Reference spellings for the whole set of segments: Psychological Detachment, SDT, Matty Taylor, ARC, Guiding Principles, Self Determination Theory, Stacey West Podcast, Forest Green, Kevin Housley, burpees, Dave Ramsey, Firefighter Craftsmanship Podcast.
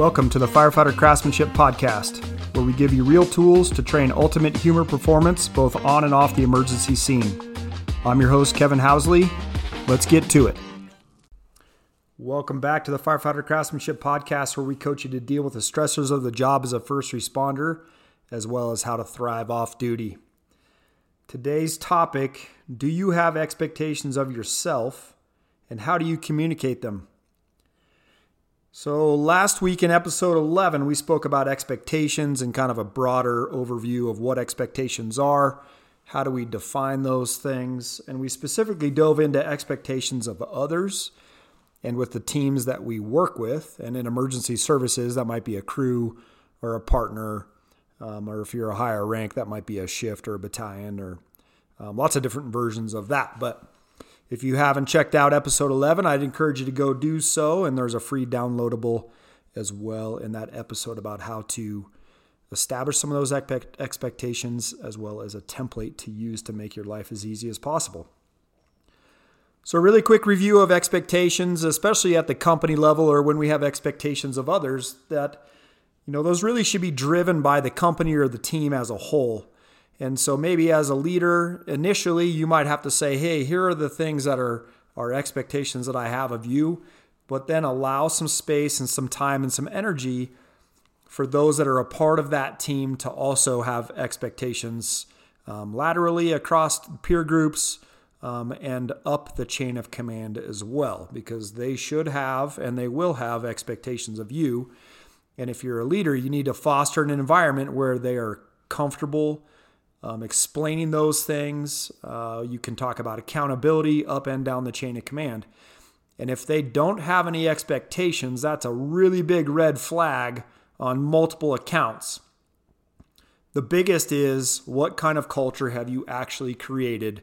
Welcome to the Firefighter Craftsmanship Podcast, where we give you real tools to train ultimate humor performance both on and off the emergency scene. I'm your host, Kevin Housley. Let's get to it. Welcome back to the Firefighter Craftsmanship Podcast, where we coach you to deal with the stressors of the job as a first responder, as well as how to thrive off duty. Today's topic, do you have expectations of yourself and how do you communicate them? So last week in episode 11, we spoke about expectations and kind of a broader overview of what expectations are, how do we define those things, and we specifically dove into expectations of others and with the teams that we work with, and in emergency services, that might be a crew or a partner, or if you're a higher rank, that might be a shift or a battalion or lots of different versions of that, but if you haven't checked out episode 11, I'd encourage you to go do so. And there's a free downloadable as well in that episode about how to establish some of those expectations as well as a template to use to make your life as easy as possible. So a really quick review of expectations, especially at the company level or when we have expectations of others, that those really should be driven by the company or the team as a whole. And so maybe as a leader, initially, you might have to say, hey, here are the things that are expectations that I have of you, but then allow some space and some time and some energy for those that are a part of that team to also have expectations laterally across peer groups and up the chain of command as well, because they should have and they will have expectations of you. And if you're a leader, you need to foster an environment where they are comfortable explaining those things. You can talk about accountability up and down the chain of command. And if they don't have any expectations, that's a really big red flag on multiple accounts. The biggest is, what kind of culture have you actually created,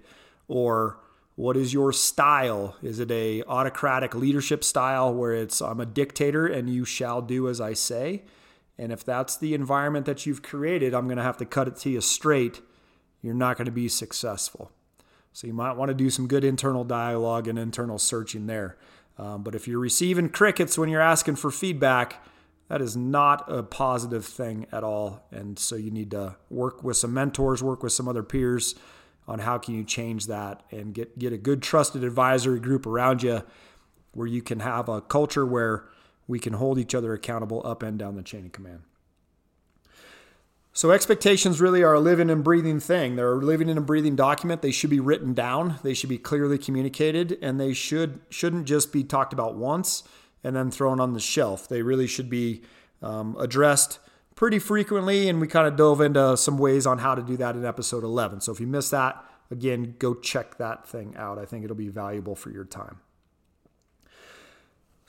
or what is your style? Is it a autocratic leadership style where it's I'm a dictator and you shall do as I say? And if that's the environment that you've created, I'm going to have to cut it to you straight. You're not going to be successful. So you might want to do some good internal dialogue and internal searching there. But if you're receiving crickets when you're asking for feedback, that is not a positive thing at all. And so you need to work with some mentors, work with some other peers on how can you change that and get a good trusted advisory group around you where you can have a culture where we can hold each other accountable up and down the chain of command. So expectations really are a living and breathing thing. They're a living and breathing document. They should be written down. They should be clearly communicated, and they shouldn't just be talked about once and then thrown on the shelf. They really should be addressed pretty frequently, and we kind of dove into some ways on how to do that in episode 11. So if you missed that, again, go check that thing out. I think it'll be valuable for your time.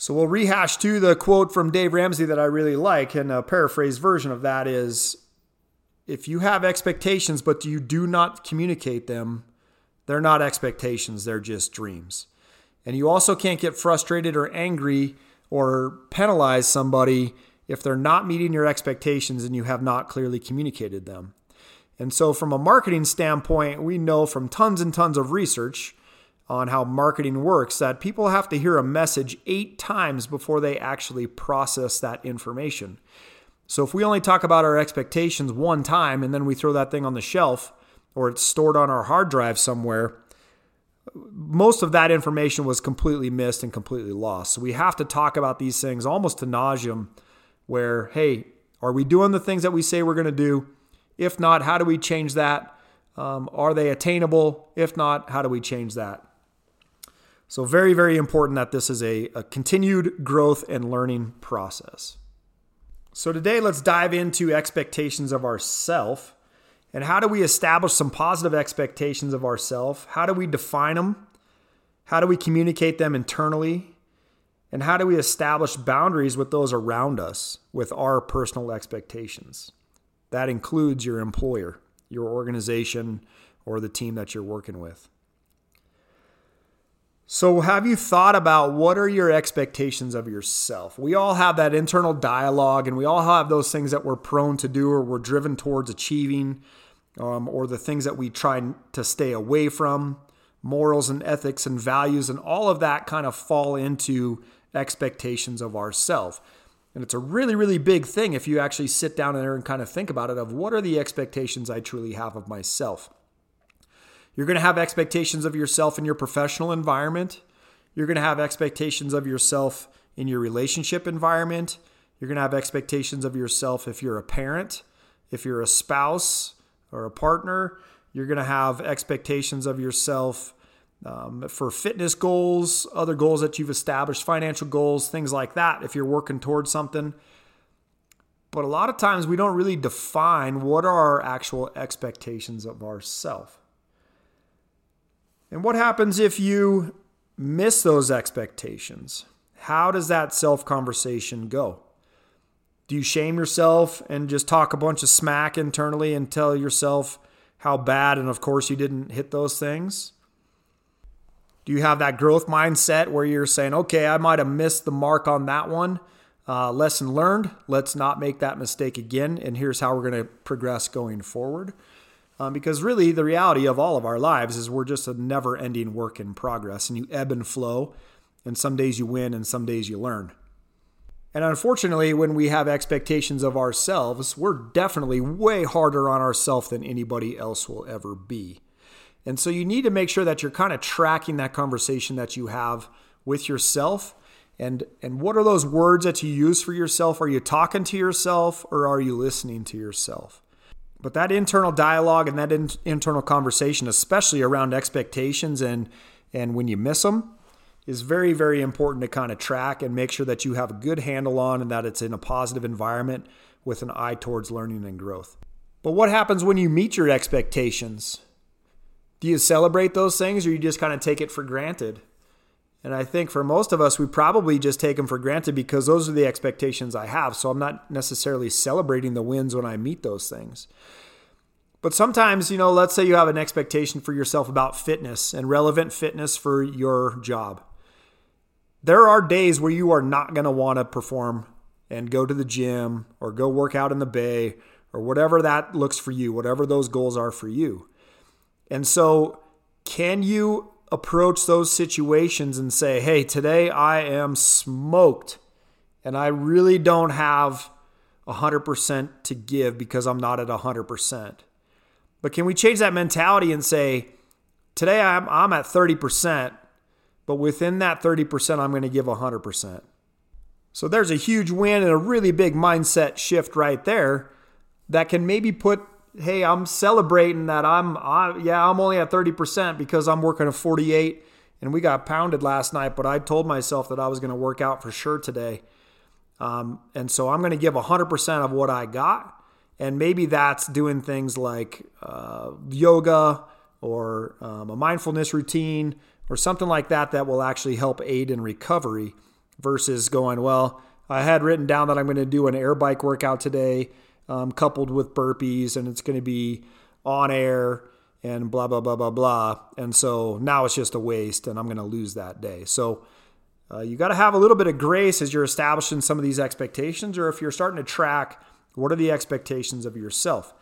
So we'll rehash to the quote from Dave Ramsey that I really like, and a paraphrased version of that is, if you have expectations but you do not communicate them, they're not expectations, they're just dreams. And you also can't get frustrated or angry or penalize somebody if they're not meeting your expectations and you have not clearly communicated them. And so from a marketing standpoint, we know from tons and tons of research on how marketing works that people have to hear a message 8 times before they actually process that information. So if we only talk about our expectations 1 time and then we throw that thing on the shelf or it's stored on our hard drive somewhere, most of that information was completely missed and completely lost. So we have to talk about these things almost to nauseam where, hey, are we doing the things that we say we're going to do? If not, how do we change that? Are they attainable? If not, how do we change that? So very, very important that this is a continued growth and learning process. So today, let's dive into expectations of ourselves and how do we establish some positive expectations of ourselves? How do we define them? How do we communicate them internally? And how do we establish boundaries with those around us with our personal expectations? That includes your employer, your organization, or the team that you're working with. So have you thought about what are your expectations of yourself? We all have that internal dialogue and we all have those things that we're prone to do or we're driven towards achieving or the things that we try to stay away from. Morals and ethics and values and all of that kind of fall into expectations of ourselves. And it's a really, really big thing if you actually sit down there and kind of think about it of what are the expectations I truly have of myself. You're going to have expectations of yourself in your professional environment. You're going to have expectations of yourself in your relationship environment. You're going to have expectations of yourself if you're a parent, if you're a spouse or a partner. You're going to have expectations of yourself for fitness goals, other goals that you've established, financial goals, things like that, if you're working towards something. But a lot of times we don't really define what are our actual expectations of ourselves. And what happens if you miss those expectations? How does that self-conversation go? Do you shame yourself and just talk a bunch of smack internally and tell yourself how bad and of course you didn't hit those things? Do you have that growth mindset where you're saying, okay, I might have missed the mark on that one. Lesson learned. Let's not make that mistake again. And here's how we're going to progress going forward. Because really the reality of all of our lives is we're just a never-ending work in progress, and you ebb and flow, and some days you win and some days you learn. And unfortunately, when we have expectations of ourselves, we're definitely way harder on ourselves than anybody else will ever be. And so you need to make sure that you're kind of tracking that conversation that you have with yourself. And what are those words that you use for yourself? Are you talking to yourself or are you listening to yourself? But that internal dialogue and that internal conversation, especially around expectations and when you miss them, is very, very important to kind of track and make sure that you have a good handle on and that it's in a positive environment with an eye towards learning and growth. But what happens when you meet your expectations? Do you celebrate those things or you just kind of take it for granted? And I think for most of us, we probably just take them for granted because those are the expectations I have. So I'm not necessarily celebrating the wins when I meet those things. But sometimes, let's say you have an expectation for yourself about fitness and relevant fitness for your job. There are days where you are not going to want to perform and go to the gym or go work out in the bay or whatever that looks for you, whatever those goals are for you. And so can you approach those situations and say, hey, today I am smoked and I really don't have 100% to give because I'm not at 100%. But can we change that mentality and say, today I'm at 30%, but within that 30%, I'm going to give 100%. So there's a huge win and a really big mindset shift right there that can maybe put, hey, I'm celebrating that I'm only at 30% because I'm working a 48 and we got pounded last night, but I told myself that I was going to work out for sure today. And so I'm going to give 100% of what I got. And maybe that's doing things like yoga or a mindfulness routine or something like that that will actually help aid in recovery versus going, well, I had written down that I'm going to do an air bike workout today, coupled with burpees, and it's going to be on air and blah, blah, blah, blah, blah. And so now it's just a waste and I'm going to lose that day. So you got to have a little bit of grace as you're establishing some of these expectations, or if you're starting to track what are the expectations of yourself.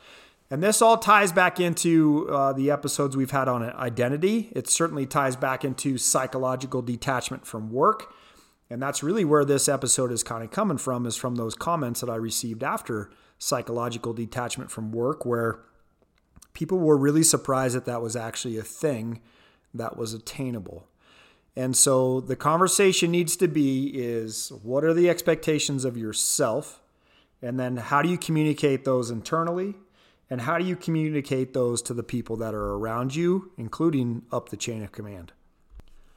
And this all ties back into the episodes we've had on identity. It certainly ties back into psychological detachment from work. And that's really where this episode is kind of coming from, is from those comments that I received after psychological detachment from work, where people were really surprised that that was actually a thing that was attainable. And so the conversation needs to be is, what are the expectations of yourself? And then how do you communicate those internally? And how do you communicate those to the people that are around you, including up the chain of command?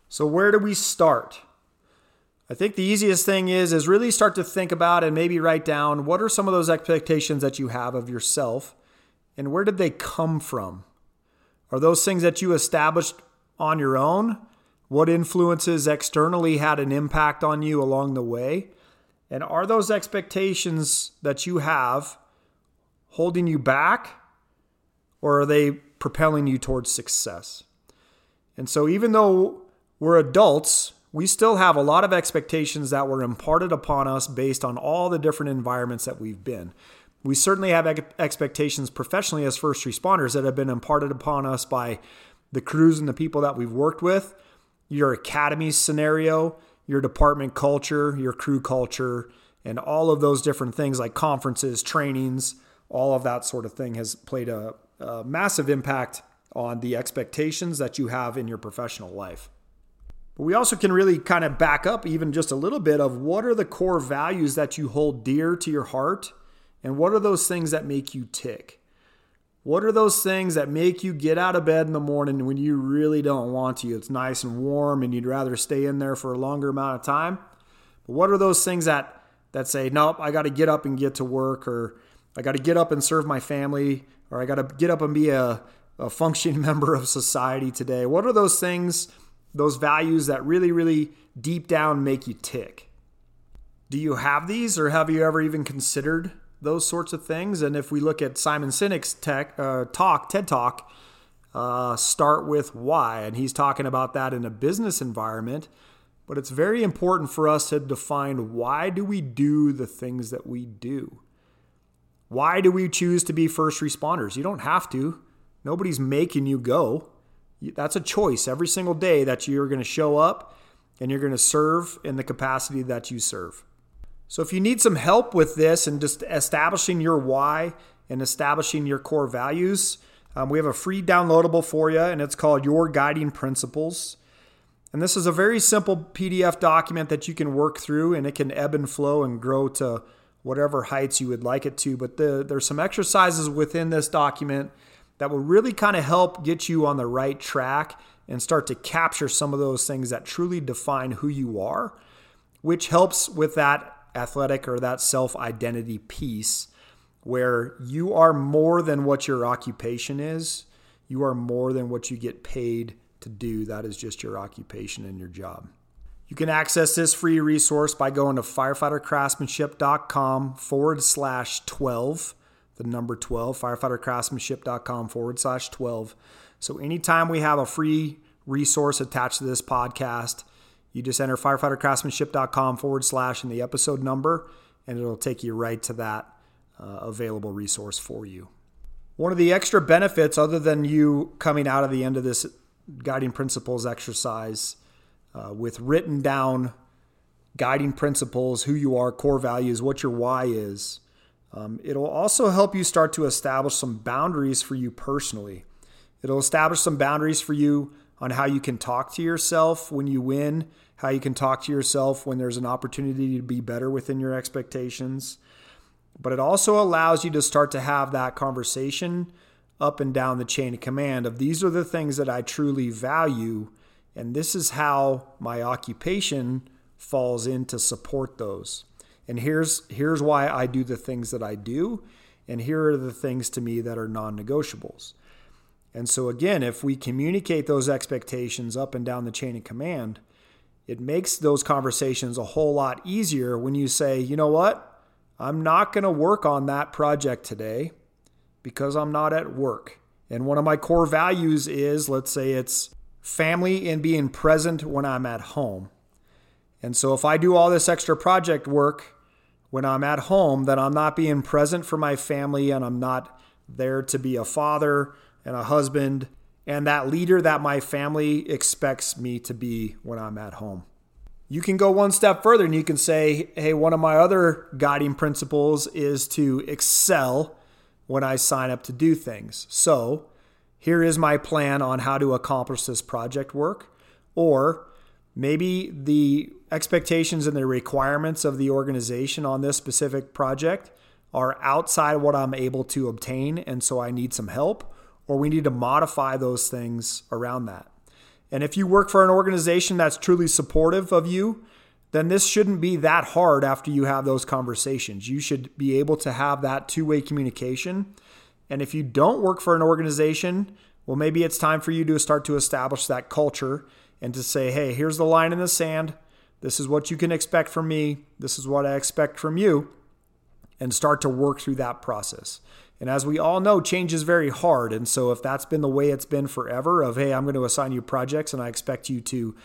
So where do we start? I think the easiest thing is really start to think about and maybe write down what are some of those expectations that you have of yourself and where did they come from? Are those things that you established on your own? What influences externally had an impact on you along the way? And are those expectations that you have holding you back, or are they propelling you towards success? And so even though we're adults, we still have a lot of expectations that were imparted upon us based on all the different environments that we've been. We certainly have expectations professionally as first responders that have been imparted upon us by the crews and the people that we've worked with, your academy scenario, your department culture, your crew culture, and all of those different things like conferences, trainings, all of that sort of thing has played a massive impact on the expectations that you have in your professional life. But we also can really kind of back up even just a little bit of what are the core values that you hold dear to your heart, and what are those things that make you tick? What are those things that make you get out of bed in the morning when you really don't want to? It's nice and warm and you'd rather stay in there for a longer amount of time. But what are those things that say, nope, I got to get up and get to work, or I got to get up and serve my family, or I got to get up and be a functioning member of society today? What are those things, those values that really, really deep down make you tick? Do you have these, or have you ever even considered those sorts of things? And if we look at Simon Sinek's TED Talk, Start With Why, and he's talking about that in a business environment, but it's very important for us to define, why do we do the things that we do? Why do we choose to be first responders? You don't have to. Nobody's making you go. That's a choice every single day that you're going to show up and you're going to serve in the capacity that you serve. So if you need some help with this and just establishing your why and establishing your core values, we have a free downloadable for you, and it's called Your Guiding Principles. And this is a very simple PDF document that you can work through, and it can ebb and flow and grow to whatever heights you would like it to. But there's some exercises within this document that will really kind of help get you on the right track and start to capture some of those things that truly define who you are, which helps with that athletic or that self-identity piece, where you are more than what your occupation is. You are more than what you get paid to do. That is just your occupation and your job. You can access this free resource by going to firefightercraftsmanship.com/12, the number 12, firefightercraftsmanship.com/12. So anytime we have a free resource attached to this podcast, you just enter firefightercraftsmanship.com/, and the episode number, and it'll take you right to that available resource for you. One of the extra benefits, other than you coming out of the end of this guiding principles exercise with written down guiding principles, who you are, core values, what your why is, it'll also help you start to establish some boundaries for you personally. It'll establish some boundaries for you on how you can talk to yourself when you win, how you can talk to yourself when there's an opportunity to be better within your expectations. But it also allows you to start to have that conversation up and down the chain of command of, these are the things that I truly value, and this is how my occupation falls in to support those. And here's why I do the things that I do, and here are the things to me that are non-negotiables. And so again, if we communicate those expectations up and down the chain of command, it makes those conversations a whole lot easier when you say, you know what, I'm not going to work on that project today because I'm not at work. And one of my core values is, let's say it's family and being present when I'm at home. And so if I do all this extra project work when I'm at home, then I'm not being present for my family, and I'm not there to be a father and a husband and that leader that my family expects me to be when I'm at home. You can go one step further and you can say, hey, one of my other guiding principles is to excel when I sign up to do things. So here is my plan on how to accomplish this project work. Or maybe the expectations and the requirements of the organization on this specific project are outside what I'm able to obtain, and so I need some help, or we need to modify those things around that. And if you work for an organization that's truly supportive of you, then this shouldn't be that hard after you have those conversations. You should be able to have that two-way communication. And if you don't work for an organization, well, maybe it's time for you to start to establish that culture and to say, hey, here's the line in the sand. This is what you can expect from me. This is what I expect from you. And start to work through that process. And as we all know, change is very hard. And so if that's been the way it's been forever of, hey, I'm going to assign you projects and I expect you to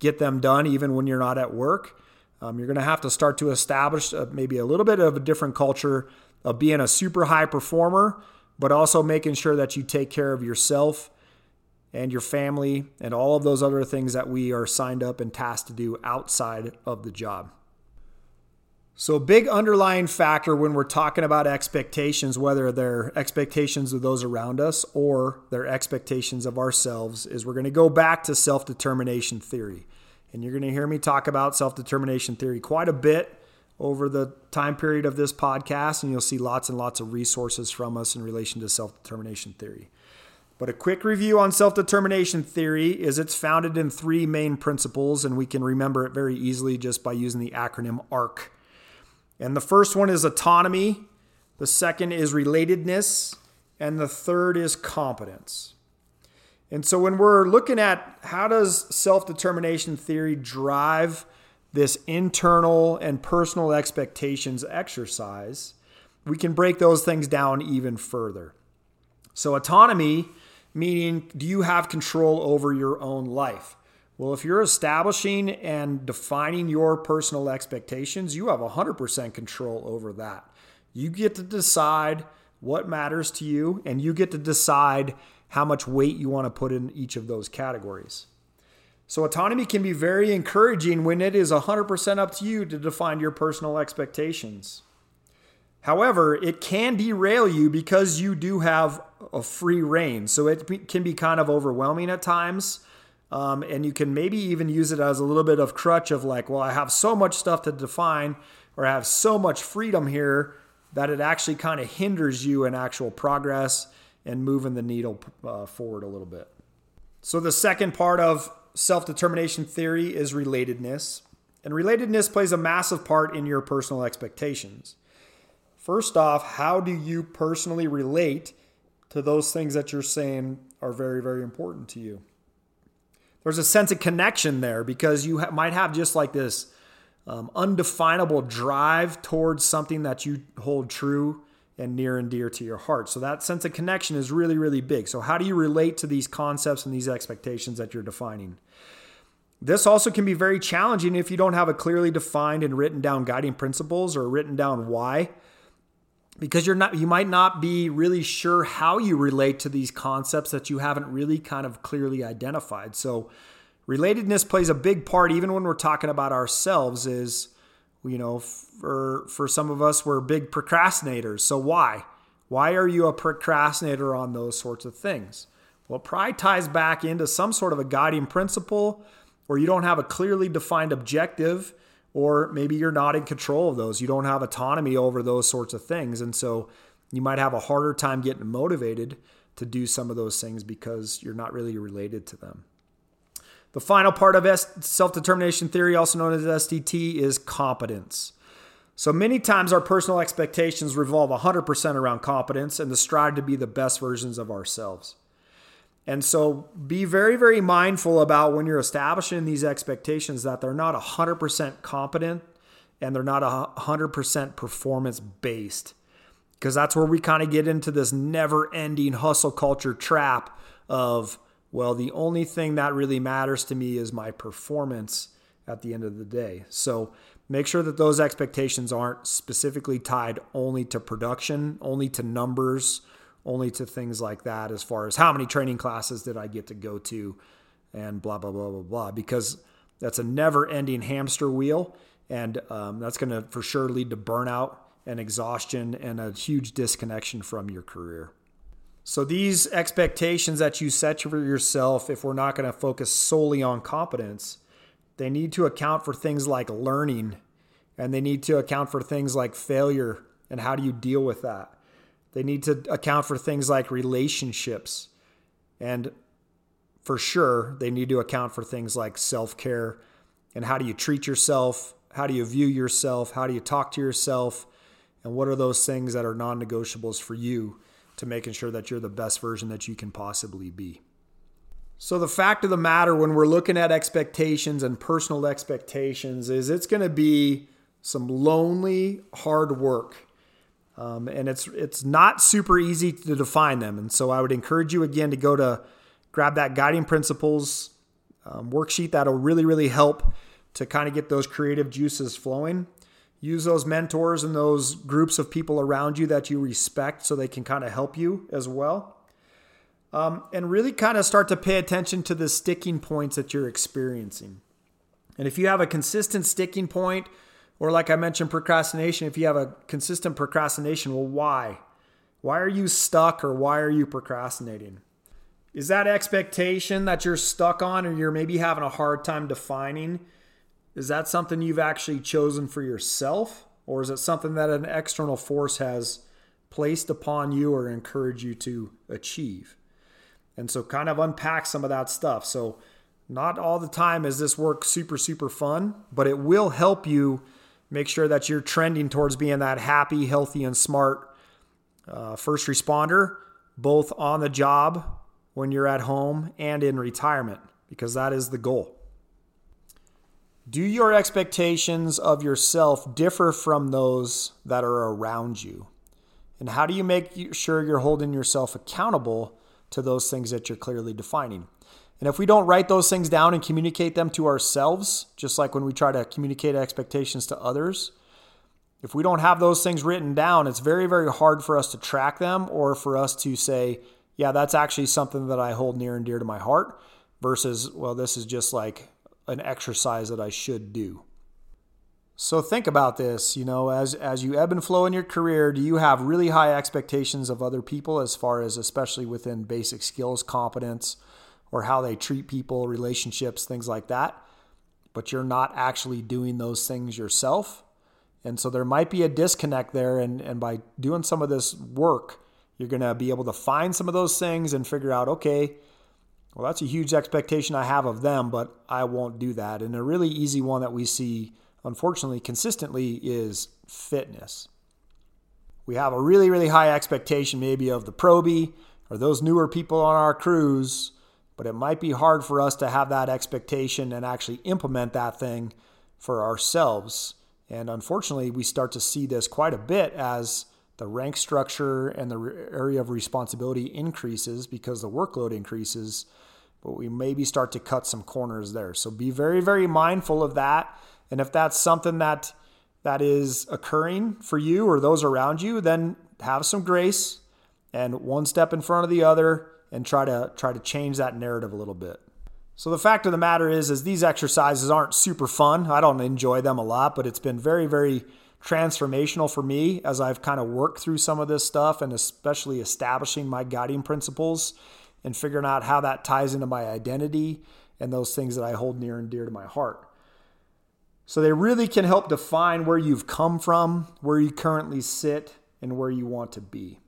get them done even when you're not at work, you're going to have to start to establish maybe a little bit of a different culture of being a super high performer, but also making sure that you take care of yourself and your family and all of those other things that we are signed up and tasked to do outside of the job. So a big underlying factor when we're talking about expectations, whether they're expectations of those around us or they're expectations of ourselves, is we're going to go back to self-determination theory. And you're going to hear me talk about self-determination theory quite a bit over the time period of this podcast, and you'll see lots and lots of resources from us in relation to self-determination theory. But a quick review on self-determination theory is it's founded in three main principles, and we can remember it very easily just by using the acronym ARC. And the first one is autonomy, the second is relatedness, and the third is competence. And so when we're looking at how does self-determination theory drive this internal and personal expectations exercise, we can break those things down even further. So autonomy, meaning do you have control over your own life? Well, if you're establishing and defining your personal expectations, you have 100% control over that. You get to decide what matters to you, and you get to decide how much weight you want to put in each of those categories. So autonomy can be very encouraging when it is 100% up to you to define your personal expectations. However, it can derail you because you do have a free rein. So it can be kind of overwhelming at times. And you can maybe even use it as a little bit of crutch of like, well, I have so much stuff to define or I have so much freedom here that it actually kind of hinders you in actual progress and moving the needle forward a little bit. So the second part of self-determination theory is relatedness. And relatedness plays a massive part in your personal expectations. First off, how do you personally relate to those things that you're saying are very, very important to you? There's a sense of connection there because you might have just like this undefinable drive towards something that you hold true and near and dear to your heart. So that sense of connection is really, really big. So how do you relate to these concepts and these expectations that you're defining? This also can be very challenging if you don't have a clearly defined and written down guiding principles or written down why, because you might not be really sure how you relate to these concepts that you haven't really kind of clearly identified. So relatedness plays a big part, even when we're talking about ourselves is, you know, for some of us, we're big procrastinators. So why? Why are you a procrastinator on those sorts of things? Well, it probably ties back into some sort of a guiding principle, or you don't have a clearly defined objective, or maybe you're not in control of those. You don't have autonomy over those sorts of things. And so you might have a harder time getting motivated to do some of those things because you're not really related to them. The final part of self-determination theory, also known as SDT, is competence. So many times our personal expectations revolve 100% around competence and the strive to be the best versions of ourselves. And so be very, very mindful about when you're establishing these expectations that they're not 100% competent and they're not 100% performance-based, because that's where we kind of get into this never-ending hustle culture trap of, well, the only thing that really matters to me is my performance at the end of the day. So make sure that those expectations aren't specifically tied only to production, only to numbers, only to things like that as far as how many training classes did I get to go to and blah, blah, blah, blah, blah, because that's a never-ending hamster wheel, and that's going to for sure lead to burnout and exhaustion and a huge disconnection from your career. So these expectations that you set for yourself, if we're not going to focus solely on competence, they need to account for things like learning, and they need to account for things like failure and how do you deal with that. They need to account for things like relationships. And for sure, they need to account for things like self-care and how do you treat yourself? How do you view yourself? How do you talk to yourself? And what are those things that are non-negotiables for you to making sure that you're the best version that you can possibly be? So the fact of the matter when we're looking at expectations and personal expectations is it's going to be some lonely, hard work. And it's not super easy to define them. And so I would encourage you again to go to grab that Guiding Principles worksheet. That'll really, really help to kind of get those creative juices flowing. Use those mentors and those groups of people around you that you respect so they can kind of help you as well. And really kind of start to pay attention to the sticking points that you're experiencing. And if you have a consistent sticking point, Or like I mentioned, procrastination. If you have a consistent procrastination, well, why? Why are you stuck, or why are you procrastinating? Is that expectation that you're stuck on, or you're maybe having a hard time defining, is that something you've actually chosen for yourself? Or is it something that an external force has placed upon you or encouraged you to achieve? And so kind of unpack some of that stuff. So not all the time is this work super, super fun, but it will help you make sure that you're trending towards being that happy, healthy, and smart first responder, both on the job when you're at home and in retirement, because that is the goal. Do your expectations of yourself differ from those that are around you? And how do you make sure you're holding yourself accountable to those things that you're clearly defining? And if we don't write those things down and communicate them to ourselves, just like when we try to communicate expectations to others, if we don't have those things written down, it's very, very hard for us to track them, or for us to say, yeah, that's actually something that I hold near and dear to my heart, versus, well, this is just like an exercise that I should do. So think about this, as you ebb and flow in your career, do you have really high expectations of other people as far as, especially within basic skills, competence, or how they treat people, relationships, things like that, but you're not actually doing those things yourself? And so there might be a disconnect there. And by doing some of this work, you're going to be able to find some of those things and figure out, okay, well, that's a huge expectation I have of them, but I won't do that. And a really easy one that we see, unfortunately, consistently is fitness. We have a really, really high expectation maybe of the probie or those newer people on our crews, but it might be hard for us to have that expectation and actually implement that thing for ourselves. And unfortunately, we start to see this quite a bit as the rank structure and the area of responsibility increases because the workload increases, but we maybe start to cut some corners there. So be very, very mindful of that. And if that's something that is occurring for you or those around you, then have some grace and one step in front of the other and try to change that narrative a little bit. So the fact of the matter is these exercises aren't super fun. I don't enjoy them a lot, but it's been very, very transformational for me as I've kind of worked through some of this stuff, and especially establishing my guiding principles and figuring out how that ties into my identity and those things that I hold near and dear to my heart. So they really can help define where you've come from, where you currently sit, and where you want to be.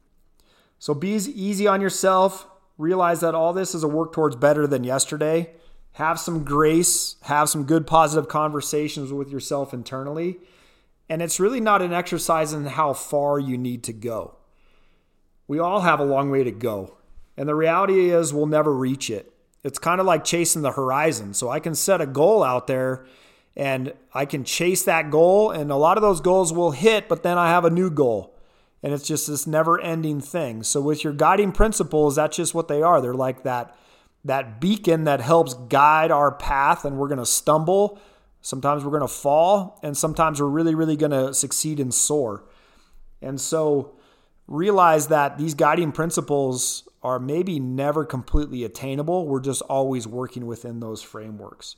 So be easy on yourself. Realize that all this is a work towards better than yesterday. Have some grace, have some good positive conversations with yourself internally. And it's really not an exercise in how far you need to go. We all have a long way to go. And the reality is we'll never reach it. It's kind of like chasing the horizon. So I can set a goal out there and I can chase that goal, and a lot of those goals will hit, but then I have a new goal. And it's just this never-ending thing. So with your guiding principles, that's just what they are. They're like that beacon that helps guide our path, and we're going to stumble. Sometimes we're going to fall, and sometimes we're really, really going to succeed and soar. And so realize that these guiding principles are maybe never completely attainable. We're just always working within those frameworks.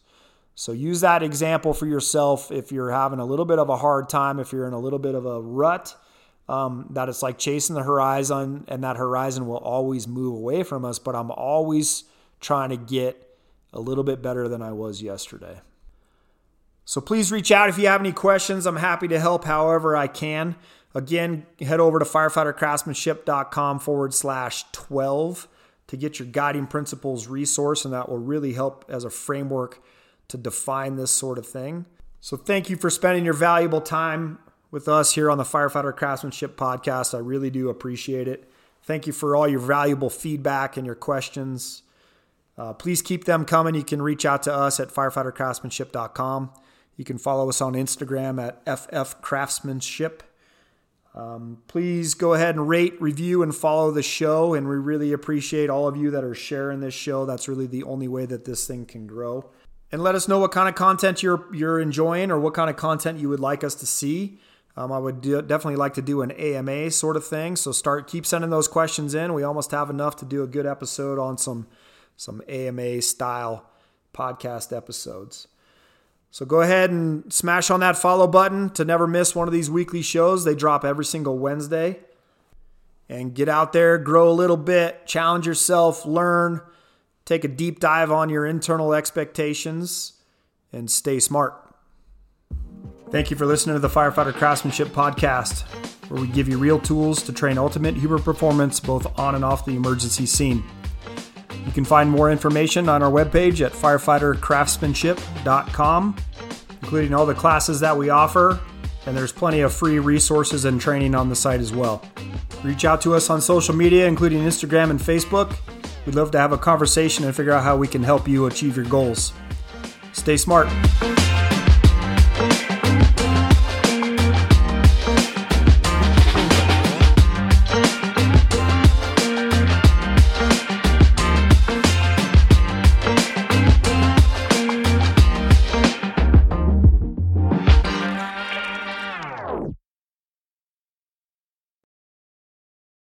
So use that example for yourself if you're having a little bit of a hard time, if you're in a little bit of a rut, that it's like chasing the horizon, and that horizon will always move away from us, but I'm always trying to get a little bit better than I was yesterday. So please reach out if you have any questions. I'm happy to help however I can. Again, head over to firefightercraftsmanship.com/12 to get your guiding principles resource, and that will really help as a framework to define this sort of thing. So thank you for spending your valuable time with us here on the Firefighter Craftsmanship Podcast. I really do appreciate it. Thank you for all your valuable feedback and your questions. Please keep them coming. You can reach out to us at firefightercraftsmanship.com. You can follow us on Instagram at FFCraftsmanship. Please go ahead and rate, review, and follow the show. And we really appreciate all of you that are sharing this show. That's really the only way that this thing can grow. And let us know what kind of content you're enjoying, or what kind of content you would like us to see. I would definitely like to do an AMA sort of thing. So keep sending those questions in. We almost have enough to do a good episode on some AMA style podcast episodes. So go ahead and smash on that follow button to never miss one of these weekly shows. They drop every single Wednesday. And get out there, grow a little bit, challenge yourself, learn, take a deep dive on your internal expectations, and stay smart. Thank you for listening to the Firefighter Craftsmanship Podcast, where we give you real tools to train ultimate human performance both on and off the emergency scene. You can find more information on our webpage at firefightercraftsmanship.com, including all the classes that we offer, and there's plenty of free resources and training on the site as well. Reach out to us on social media, including Instagram and Facebook. We'd love to have a conversation and figure out how we can help you achieve your goals. Stay smart.